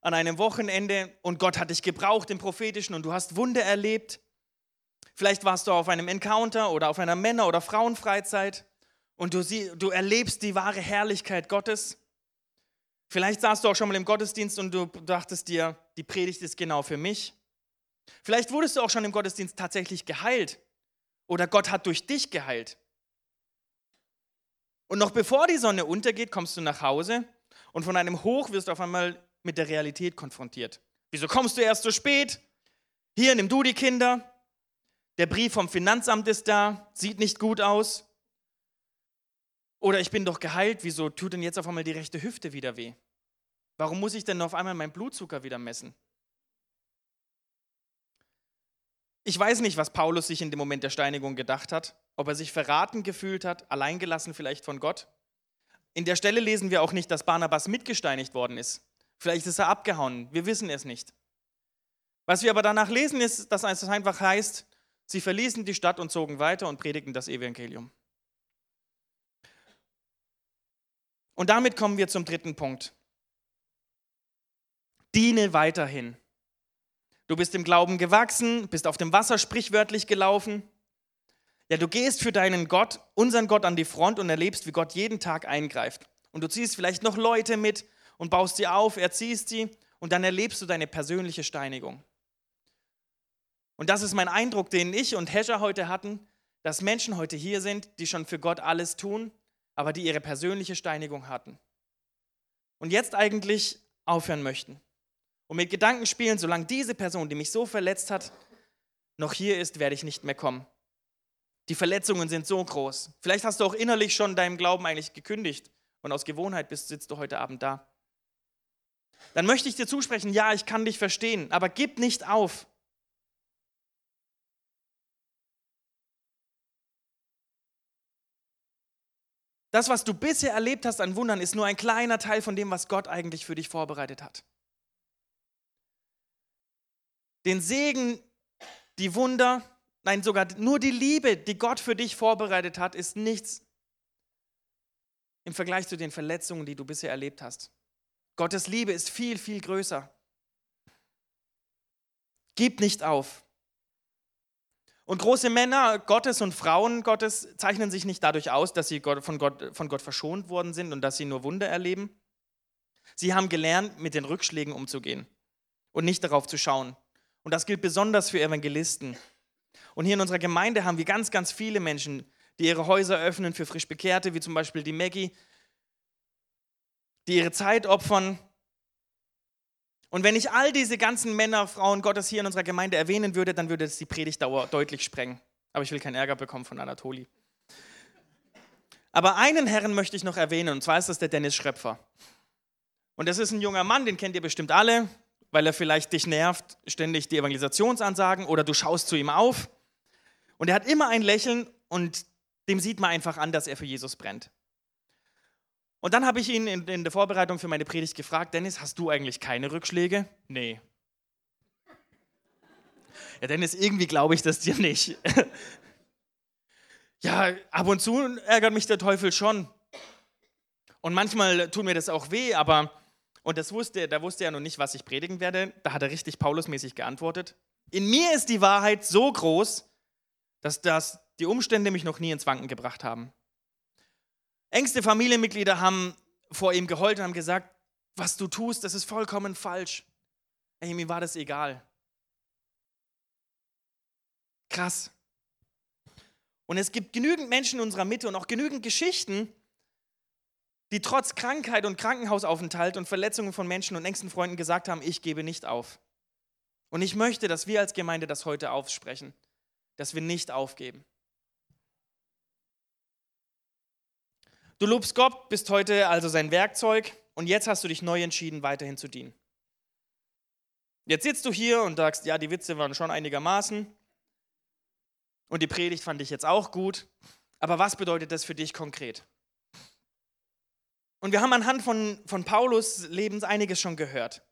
an einem Wochenende und Gott hat dich gebraucht im Prophetischen und du hast Wunder erlebt. Vielleicht warst du auf einem Encounter oder auf einer Männer- oder Frauenfreizeit und du, sie, du erlebst die wahre Herrlichkeit Gottes. Vielleicht saßt du auch schon mal im Gottesdienst und du dachtest dir, die Predigt ist genau für mich. Vielleicht wurdest du auch schon im Gottesdienst tatsächlich geheilt oder Gott hat durch dich geheilt. Und noch bevor die Sonne untergeht, kommst du nach Hause und von einem Hoch wirst du auf einmal mit der Realität konfrontiert. Wieso kommst du erst so spät? Hier, nimm du die Kinder. Der Brief vom Finanzamt ist da, sieht nicht gut aus. Oder ich bin doch geheilt, wieso tut denn jetzt auf einmal die rechte Hüfte wieder weh? Warum muss ich denn auf einmal meinen Blutzucker wieder messen? Ich weiß nicht, was Paulus sich in dem Moment der Steinigung gedacht hat, ob er sich verraten gefühlt hat, alleingelassen vielleicht von Gott. In der Stelle lesen wir auch nicht, dass Barnabas mitgesteinigt worden ist. Vielleicht ist er abgehauen, wir wissen es nicht. Was wir aber danach lesen, ist, dass es einfach heißt, sie verließen die Stadt und zogen weiter und predigten das Evangelium. Und damit kommen wir zum dritten Punkt. Diene weiterhin. Du bist im Glauben gewachsen, bist auf dem Wasser sprichwörtlich gelaufen. Ja, du gehst für deinen Gott, unseren Gott, an die Front und erlebst, wie Gott jeden Tag eingreift. Und du ziehst vielleicht noch Leute mit und baust sie auf, erziehst sie und dann erlebst du deine persönliche Steinigung. Und das ist mein Eindruck, den ich und Hescher heute hatten, dass Menschen heute hier sind, die schon für Gott alles tun, aber die ihre persönliche Steinigung hatten. Und jetzt eigentlich aufhören möchten. Und mit Gedanken spielen, solange diese Person, die mich so verletzt hat, noch hier ist, werde ich nicht mehr kommen. Die Verletzungen sind so groß. Vielleicht hast du auch innerlich schon deinem Glauben eigentlich gekündigt und aus Gewohnheit bist, sitzt du heute Abend da. Dann möchte ich dir zusprechen, ja, ich kann dich verstehen, aber gib nicht auf. Das, was du bisher erlebt hast an Wundern, ist nur ein kleiner Teil von dem, was Gott eigentlich für dich vorbereitet hat. Den Segen, die Wunder, nein, sogar nur die Liebe, die Gott für dich vorbereitet hat, ist nichts im Vergleich zu den Verletzungen, die du bisher erlebt hast. Gottes Liebe ist viel, viel größer. Gib nicht auf. Und große Männer Gottes und Frauen Gottes zeichnen sich nicht dadurch aus, dass sie von Gott, von Gott verschont worden sind und dass sie nur Wunder erleben. Sie haben gelernt, mit den Rückschlägen umzugehen und nicht darauf zu schauen. Und das gilt besonders für Evangelisten. Und hier in unserer Gemeinde haben wir ganz, ganz viele Menschen, die ihre Häuser öffnen für Frischbekehrte, wie zum Beispiel die Maggie, die ihre Zeit opfern. Und wenn ich all diese ganzen Männer, Frauen Gottes hier in unserer Gemeinde erwähnen würde, dann würde es die Predigtdauer deutlich sprengen. Aber ich will keinen Ärger bekommen von Anatoli. Aber einen Herrn möchte ich noch erwähnen, und zwar ist das der Dennis Schröpfer. Und das ist ein junger Mann, den kennt ihr bestimmt alle, weil er vielleicht dich nervt, ständig die Evangelisationsansagen, oder du schaust zu ihm auf. Und er hat immer ein Lächeln und dem sieht man einfach an, dass er für Jesus brennt. Und dann habe ich ihn in, in der Vorbereitung für meine Predigt gefragt, Dennis, hast du eigentlich keine Rückschläge? Nee. Ja, Dennis, irgendwie glaube ich das dir nicht. Ja, ab und zu ärgert mich der Teufel schon. Und manchmal tut mir das auch weh, aber, und das wusste, da wusste er noch nicht, was ich predigen werde, da hat er richtig paulusmäßig geantwortet. In mir ist die Wahrheit so groß, dass das die Umstände mich noch nie ins Wanken gebracht haben. Engste Familienmitglieder haben vor ihm geheult und haben gesagt, was du tust, das ist vollkommen falsch. Ey, mir war das egal. Krass. Und es gibt genügend Menschen in unserer Mitte und auch genügend Geschichten, die trotz Krankheit und Krankenhausaufenthalt und Verletzungen von Menschen und engsten Freunden gesagt haben, ich gebe nicht auf. Und ich möchte, dass wir als Gemeinde das heute aussprechen, dass wir nicht aufgeben. Du lobst Gott, bist heute also sein Werkzeug und jetzt hast du dich neu entschieden, weiterhin zu dienen. Jetzt sitzt du hier und sagst, ja, die Witze waren schon einigermaßen und die Predigt fand ich jetzt auch gut, aber was bedeutet das für dich konkret? Und wir haben anhand von, von Paulus' Lebens einiges schon gehört.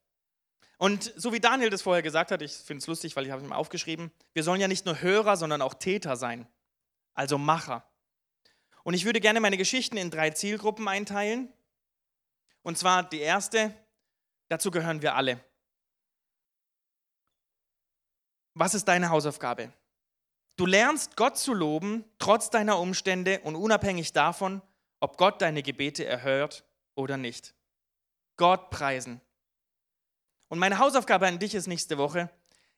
Und so wie Daniel das vorher gesagt hat, ich finde es lustig, weil ich habe es mir aufgeschrieben, wir sollen ja nicht nur Hörer, sondern auch Täter sein, also Macher. Und ich würde gerne meine Geschichten in drei Zielgruppen einteilen. Und zwar die erste, dazu gehören wir alle. Was ist deine Hausaufgabe? Du lernst, Gott zu loben, trotz deiner Umstände und unabhängig davon, ob Gott deine Gebete erhört oder nicht. Gott preisen. Und meine Hausaufgabe an dich ist nächste Woche,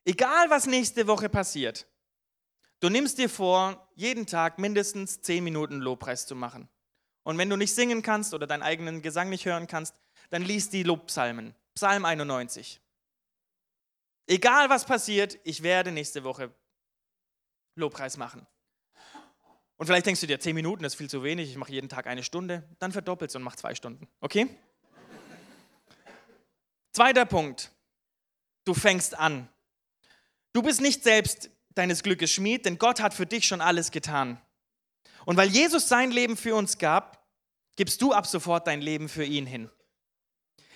egal was nächste Woche passiert, du nimmst dir vor, jeden Tag mindestens zehn Minuten Lobpreis zu machen. Und wenn du nicht singen kannst oder deinen eigenen Gesang nicht hören kannst, dann lies die Lobpsalmen. Psalm einundneunzig. Egal was passiert, ich werde nächste Woche Lobpreis machen. Und vielleicht denkst du dir, zehn Minuten ist viel zu wenig, ich mache jeden Tag eine Stunde, dann verdoppelst und mach zwei Stunden, okay? Zweiter Punkt, du fängst an. Du bist nicht selbst deines Glückes Schmied, denn Gott hat für dich schon alles getan. Und weil Jesus sein Leben für uns gab, gibst du ab sofort dein Leben für ihn hin.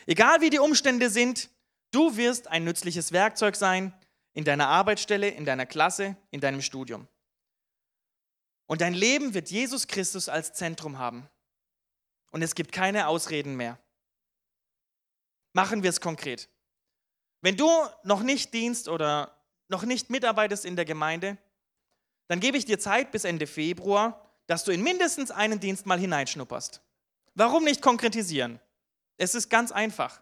Egal wie die Umstände sind, du wirst ein nützliches Werkzeug sein in deiner Arbeitsstelle, in deiner Klasse, in deinem Studium. Und dein Leben wird Jesus Christus als Zentrum haben. Und es gibt keine Ausreden mehr. Machen wir es konkret. Wenn du noch nicht dienst oder noch nicht mitarbeitest in der Gemeinde, dann gebe ich dir Zeit bis Ende Februar, dass du in mindestens einen Dienst mal hineinschnupperst. Warum nicht konkretisieren? Es ist ganz einfach.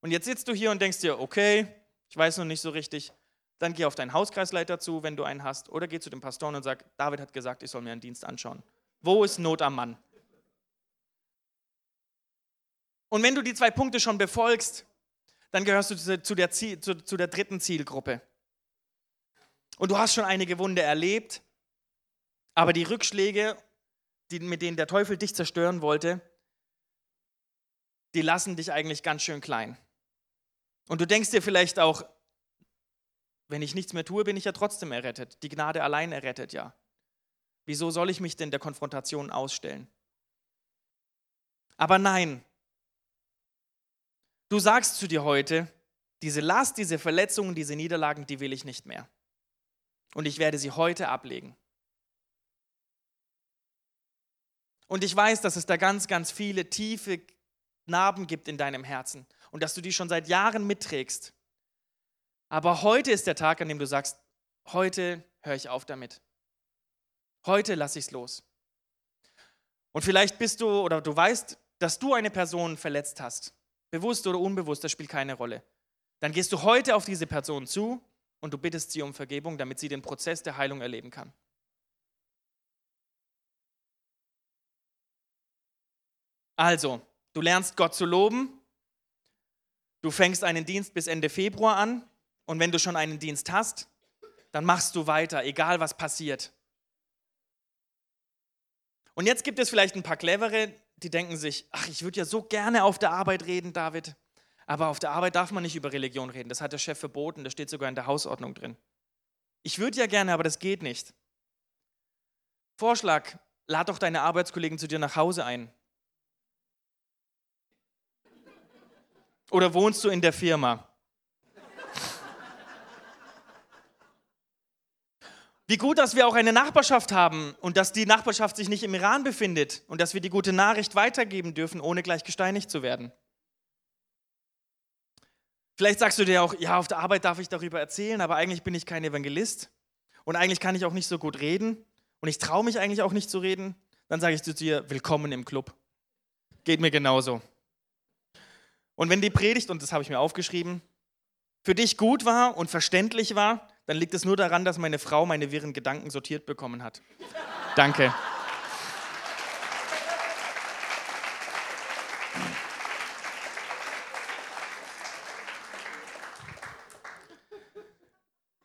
Und jetzt sitzt du hier und denkst dir, okay, ich weiß noch nicht so richtig. Dann geh auf deinen Hauskreisleiter zu, wenn du einen hast, oder geh zu dem Pastor und sag, David hat gesagt, ich soll mir einen Dienst anschauen. Wo ist Not am Mann? Und wenn du die zwei Punkte schon befolgst, dann gehörst du zu der, Ziel, zu, zu der dritten Zielgruppe. Und du hast schon einige Wunder erlebt, aber die Rückschläge, die, mit denen der Teufel dich zerstören wollte, die lassen dich eigentlich ganz schön klein. Und du denkst dir vielleicht auch, wenn ich nichts mehr tue, bin ich ja trotzdem errettet. Die Gnade allein errettet ja. Wieso soll ich mich denn der Konfrontation ausstellen? Aber nein. Du sagst zu dir heute, diese Last, diese Verletzungen, diese Niederlagen, die will ich nicht mehr. Und ich werde sie heute ablegen. Und ich weiß, dass es da ganz, ganz viele tiefe Narben gibt in deinem Herzen und dass du die schon seit Jahren mitträgst. Aber heute ist der Tag, an dem du sagst, heute höre ich auf damit. Heute lasse ich es los. Und vielleicht bist du oder du weißt, dass du eine Person verletzt hast. Bewusst oder unbewusst, das spielt keine Rolle. Dann gehst du heute auf diese Person zu und du bittest sie um Vergebung, damit sie den Prozess der Heilung erleben kann. Also, du lernst Gott zu loben. Du fängst einen Dienst bis Ende Februar an. Und wenn du schon einen Dienst hast, dann machst du weiter, egal was passiert. Und jetzt gibt es vielleicht ein paar Clevere, die denken sich, ach, ich würde ja so gerne auf der Arbeit reden, David. Aber auf der Arbeit darf man nicht über Religion reden. Das hat der Chef verboten, das steht sogar in der Hausordnung drin. Ich würde ja gerne, aber das geht nicht. Vorschlag, lad doch deine Arbeitskollegen zu dir nach Hause ein. Oder wohnst du in der Firma? Wie gut, dass wir auch eine Nachbarschaft haben und dass die Nachbarschaft sich nicht im Iran befindet und dass wir die gute Nachricht weitergeben dürfen, ohne gleich gesteinigt zu werden. Vielleicht sagst du dir auch, ja, auf der Arbeit darf ich darüber erzählen, aber eigentlich bin ich kein Evangelist und eigentlich kann ich auch nicht so gut reden und ich traue mich eigentlich auch nicht zu reden. Dann sage ich zu dir, willkommen im Club. Geht mir genauso. Und wenn die Predigt, und das habe ich mir aufgeschrieben, für dich gut war und verständlich war, dann liegt es nur daran, dass meine Frau meine wirren Gedanken sortiert bekommen hat. Danke.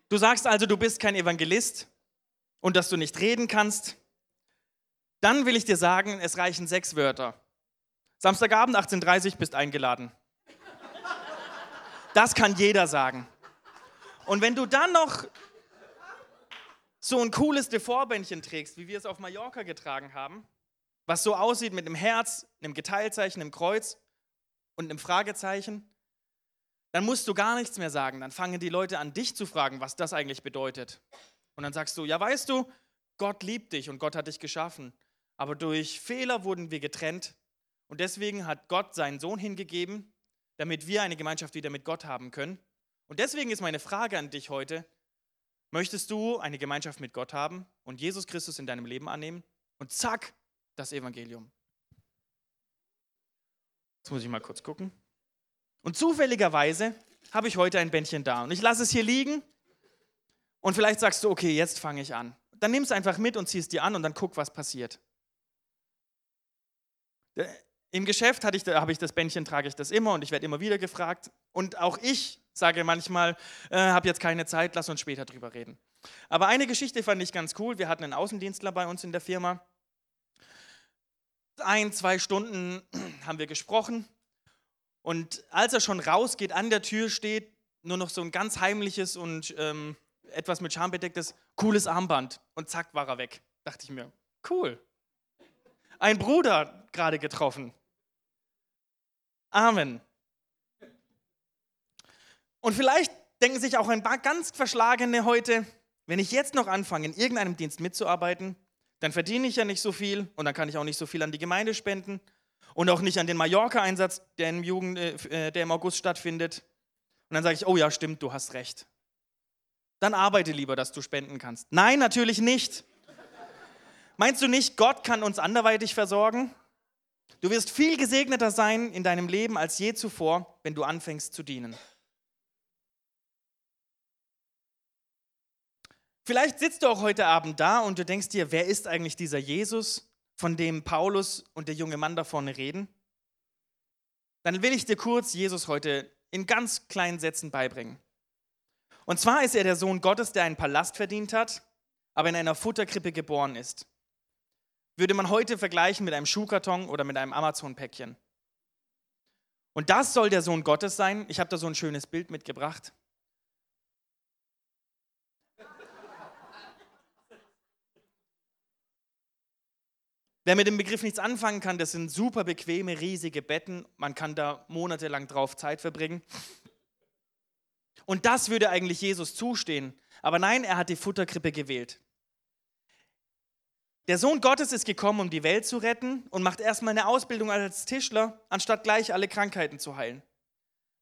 Du sagst also, du bist kein Evangelist und dass du nicht reden kannst. Dann will ich dir sagen, es reichen sechs Wörter. Samstagabend, achtzehn Uhr dreißig, bist eingeladen. Das kann jeder sagen. Und wenn du dann noch so ein cooles Devorbändchen trägst, wie wir es auf Mallorca getragen haben, was so aussieht mit einem Herz, einem Geteiltzeichen, einem Kreuz und einem Fragezeichen, dann musst du gar nichts mehr sagen. Dann fangen die Leute an, dich zu fragen, was das eigentlich bedeutet. Und dann sagst du, ja, weißt du, Gott liebt dich und Gott hat dich geschaffen. Aber durch Fehler wurden wir getrennt und deswegen hat Gott seinen Sohn hingegeben, damit wir eine Gemeinschaft wieder mit Gott haben können. Und deswegen ist meine Frage an dich heute, möchtest du eine Gemeinschaft mit Gott haben und Jesus Christus in deinem Leben annehmen? Und zack, das Evangelium. Jetzt muss ich mal kurz gucken. Und zufälligerweise habe ich heute ein Bändchen da und ich lasse es hier liegen und vielleicht sagst du, okay, jetzt fange ich an. Dann nimm es einfach mit und zieh es dir an und dann guck, was passiert. Im Geschäft hatte ich, habe ich das Bändchen, trage ich das immer und ich werde immer wieder gefragt. Und auch ich sage manchmal, äh, habe jetzt keine Zeit, lass uns später drüber reden. Aber eine Geschichte fand ich ganz cool. Wir hatten einen Außendienstler bei uns in der Firma. Ein, zwei Stunden haben wir gesprochen. Und als er schon rausgeht, an der Tür steht nur noch so ein ganz heimliches und ähm, etwas mit Scham bedecktes, cooles Armband. Und zack, war er weg. Dachte ich mir, cool. Ein Bruder gerade getroffen. Amen. Und vielleicht denken sich auch ein paar ganz Verschlagene heute, wenn ich jetzt noch anfange, in irgendeinem Dienst mitzuarbeiten, dann verdiene ich ja nicht so viel und dann kann ich auch nicht so viel an die Gemeinde spenden und auch nicht an den Mallorca-Einsatz, der im, Jugend, äh, der im August stattfindet. Und dann sage ich, oh ja, stimmt, du hast recht. Dann arbeite lieber, dass du spenden kannst. Nein, natürlich nicht. Meinst du nicht, Gott kann uns anderweitig versorgen? Du wirst viel gesegneter sein in deinem Leben als je zuvor, wenn du anfängst zu dienen. Vielleicht sitzt du auch heute Abend da und du denkst dir, wer ist eigentlich dieser Jesus, von dem Paulus und der junge Mann da vorne reden? Dann will ich dir kurz Jesus heute in ganz kleinen Sätzen beibringen. Und zwar ist er der Sohn Gottes, der einen Palast verdient hat, aber in einer Futterkrippe geboren ist. Würde man heute vergleichen mit einem Schuhkarton oder mit einem Amazon-Päckchen. Und das soll der Sohn Gottes sein. Ich habe da so ein schönes Bild mitgebracht. Wer mit dem Begriff nichts anfangen kann, das sind super bequeme, riesige Betten. Man kann da monatelang drauf Zeit verbringen. Und das würde eigentlich Jesus zustehen. Aber nein, er hat die Futterkrippe gewählt. Der Sohn Gottes ist gekommen, um die Welt zu retten und macht erstmal eine Ausbildung als Tischler, anstatt gleich alle Krankheiten zu heilen.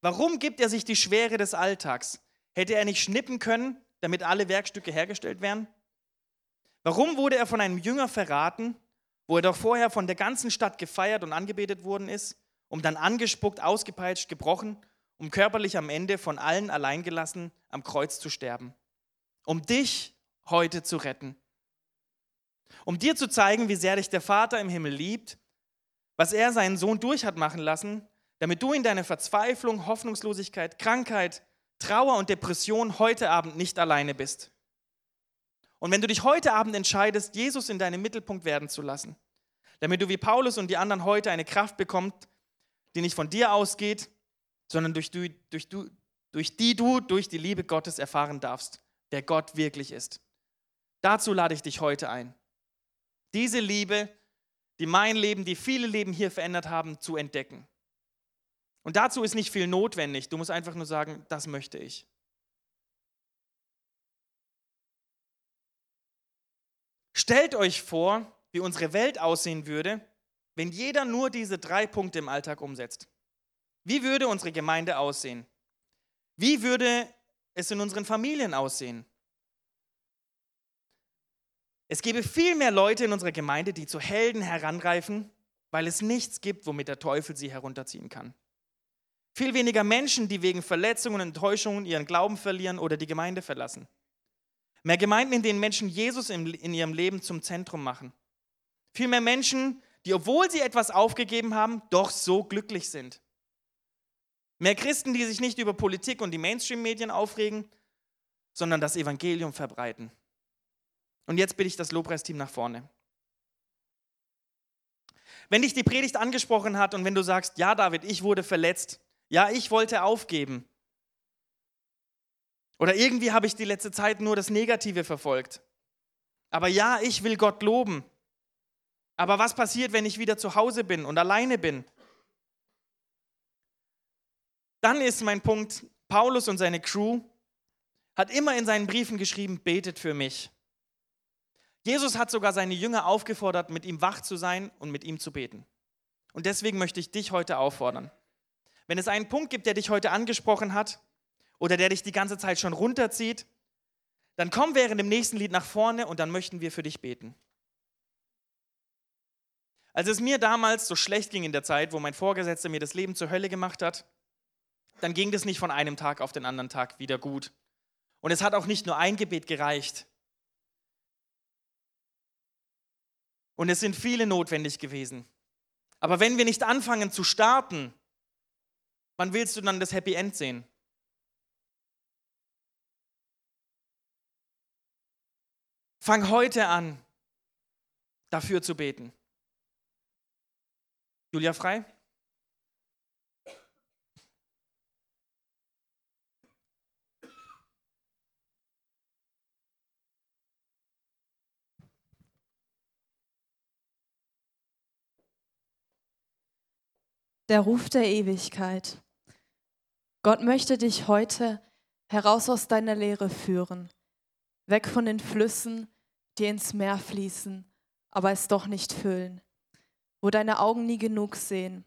Warum gibt er sich die Schwere des Alltags? Hätte er nicht schnippen können, damit alle Werkstücke hergestellt wären? Warum wurde er von einem Jünger verraten, wo er doch vorher von der ganzen Stadt gefeiert und angebetet worden ist, um dann angespuckt, ausgepeitscht, gebrochen, um körperlich am Ende von allen alleingelassen am Kreuz zu sterben, um dich heute zu retten, um dir zu zeigen, wie sehr dich der Vater im Himmel liebt, was er seinen Sohn durch hat machen lassen, damit du in deiner Verzweiflung, Hoffnungslosigkeit, Krankheit, Trauer und Depression heute Abend nicht alleine bist. Und wenn du dich heute Abend entscheidest, Jesus in deinem Mittelpunkt werden zu lassen, damit du wie Paulus und die anderen heute eine Kraft bekommst, die nicht von dir ausgeht, sondern durch die, durch du, durch die du durch die Liebe Gottes erfahren darfst, wer Gott wirklich ist. Dazu lade ich dich heute ein, diese Liebe, die mein Leben, die viele Leben hier verändert haben, zu entdecken. Und dazu ist nicht viel notwendig. Du musst einfach nur sagen, das möchte ich. Stellt euch vor, wie unsere Welt aussehen würde, wenn jeder nur diese drei Punkte im Alltag umsetzt. Wie würde unsere Gemeinde aussehen? Wie würde es in unseren Familien aussehen? Es gäbe viel mehr Leute in unserer Gemeinde, die zu Helden heranreifen, weil es nichts gibt, womit der Teufel sie herunterziehen kann. Viel weniger Menschen, die wegen Verletzungen und Enttäuschungen ihren Glauben verlieren oder die Gemeinde verlassen. Mehr Gemeinden, in denen Menschen Jesus in ihrem Leben zum Zentrum machen. Viel mehr Menschen, die, obwohl sie etwas aufgegeben haben, doch so glücklich sind. Mehr Christen, die sich nicht über Politik und die Mainstream-Medien aufregen, sondern das Evangelium verbreiten. Und jetzt bitte ich das Lobpreisteam nach vorne. Wenn dich die Predigt angesprochen hat und wenn du sagst, ja David, ich wurde verletzt, ja, ich wollte aufgeben, oder irgendwie habe ich die letzte Zeit nur das Negative verfolgt. Aber ja, ich will Gott loben. Aber was passiert, wenn ich wieder zu Hause bin und alleine bin? Dann ist mein Punkt, Paulus und seine Crew hat immer in seinen Briefen geschrieben, betet für mich. Jesus hat sogar seine Jünger aufgefordert, mit ihm wach zu sein und mit ihm zu beten. Und deswegen möchte ich dich heute auffordern. Wenn es einen Punkt gibt, der dich heute angesprochen hat, oder der dich die ganze Zeit schon runterzieht, dann komm während dem nächsten Lied nach vorne und dann möchten wir für dich beten. Als es mir damals so schlecht ging in der Zeit, wo mein Vorgesetzter mir das Leben zur Hölle gemacht hat, dann ging das nicht von einem Tag auf den anderen Tag wieder gut. Und es hat auch nicht nur ein Gebet gereicht. Und es sind viele notwendig gewesen. Aber wenn wir nicht anfangen zu starten, wann willst du dann das Happy End sehen? Fang heute an, dafür zu beten. Julia Frei? Der Ruf der Ewigkeit. Gott möchte dich heute heraus aus deiner Leere führen, weg von den Flüssen, die ins Meer fließen, aber es doch nicht füllen, wo deine Augen nie genug sehen,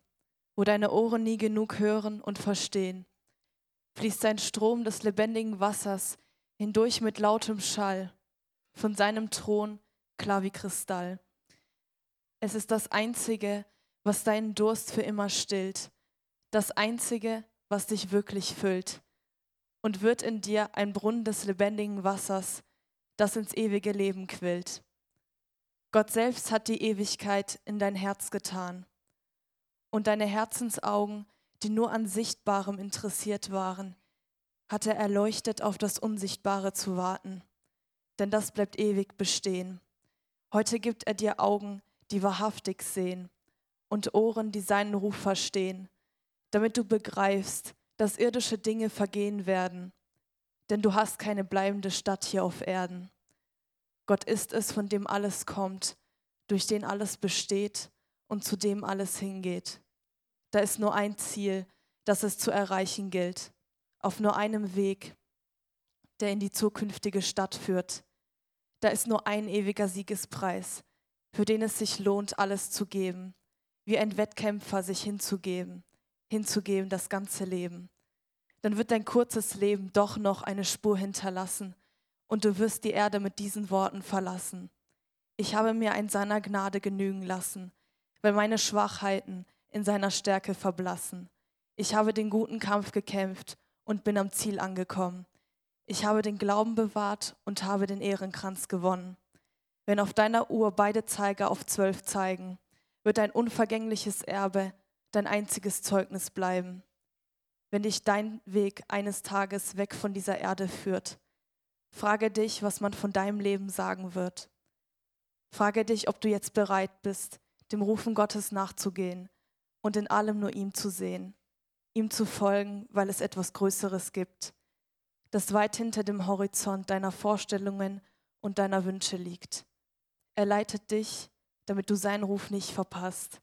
wo deine Ohren nie genug hören und verstehen. Fließt ein Strom des lebendigen Wassers hindurch mit lautem Schall, von seinem Thron klar wie Kristall. Es ist das Einzige, was deinen Durst für immer stillt, das Einzige, was dich wirklich füllt, und wird in dir ein Brunnen des lebendigen Wassers, das ins ewige Leben quillt. Gott selbst hat die Ewigkeit in dein Herz getan, und deine Herzensaugen, die nur an Sichtbarem interessiert waren, hat er erleuchtet, auf das Unsichtbare zu warten, denn das bleibt ewig bestehen. Heute gibt er dir Augen, die wahrhaftig sehen, und Ohren, die seinen Ruf verstehen, damit du begreifst, dass irdische Dinge vergehen werden, denn du hast keine bleibende Stadt hier auf Erden. Gott ist es, von dem alles kommt, durch den alles besteht und zu dem alles hingeht. Da ist nur ein Ziel, das es zu erreichen gilt, auf nur einem Weg, der in die zukünftige Stadt führt. Da ist nur ein ewiger Siegespreis, für den es sich lohnt, alles zu geben, wie ein Wettkämpfer sich hinzugeben, hinzugeben das ganze Leben. Dann wird dein kurzes Leben doch noch eine Spur hinterlassen, und du wirst die Erde mit diesen Worten verlassen: Ich habe mir an seiner Gnade genügen lassen, weil meine Schwachheiten in seiner Stärke verblassen. Ich habe den guten Kampf gekämpft und bin am Ziel angekommen. Ich habe den Glauben bewahrt und habe den Ehrenkranz gewonnen. Wenn auf deiner Uhr beide Zeiger auf zwölf zeigen, wird dein unvergängliches Erbe dein einziges Zeugnis bleiben. Wenn dich dein Weg eines Tages weg von dieser Erde führt, frage dich, was man von deinem Leben sagen wird. Frage dich, ob du jetzt bereit bist, dem Rufen Gottes nachzugehen und in allem nur ihm zu sehen, ihm zu folgen, weil es etwas Größeres gibt, das weit hinter dem Horizont deiner Vorstellungen und deiner Wünsche liegt. Er leitet dich, damit du seinen Ruf nicht verpasst,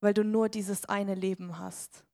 weil du nur dieses eine Leben hast.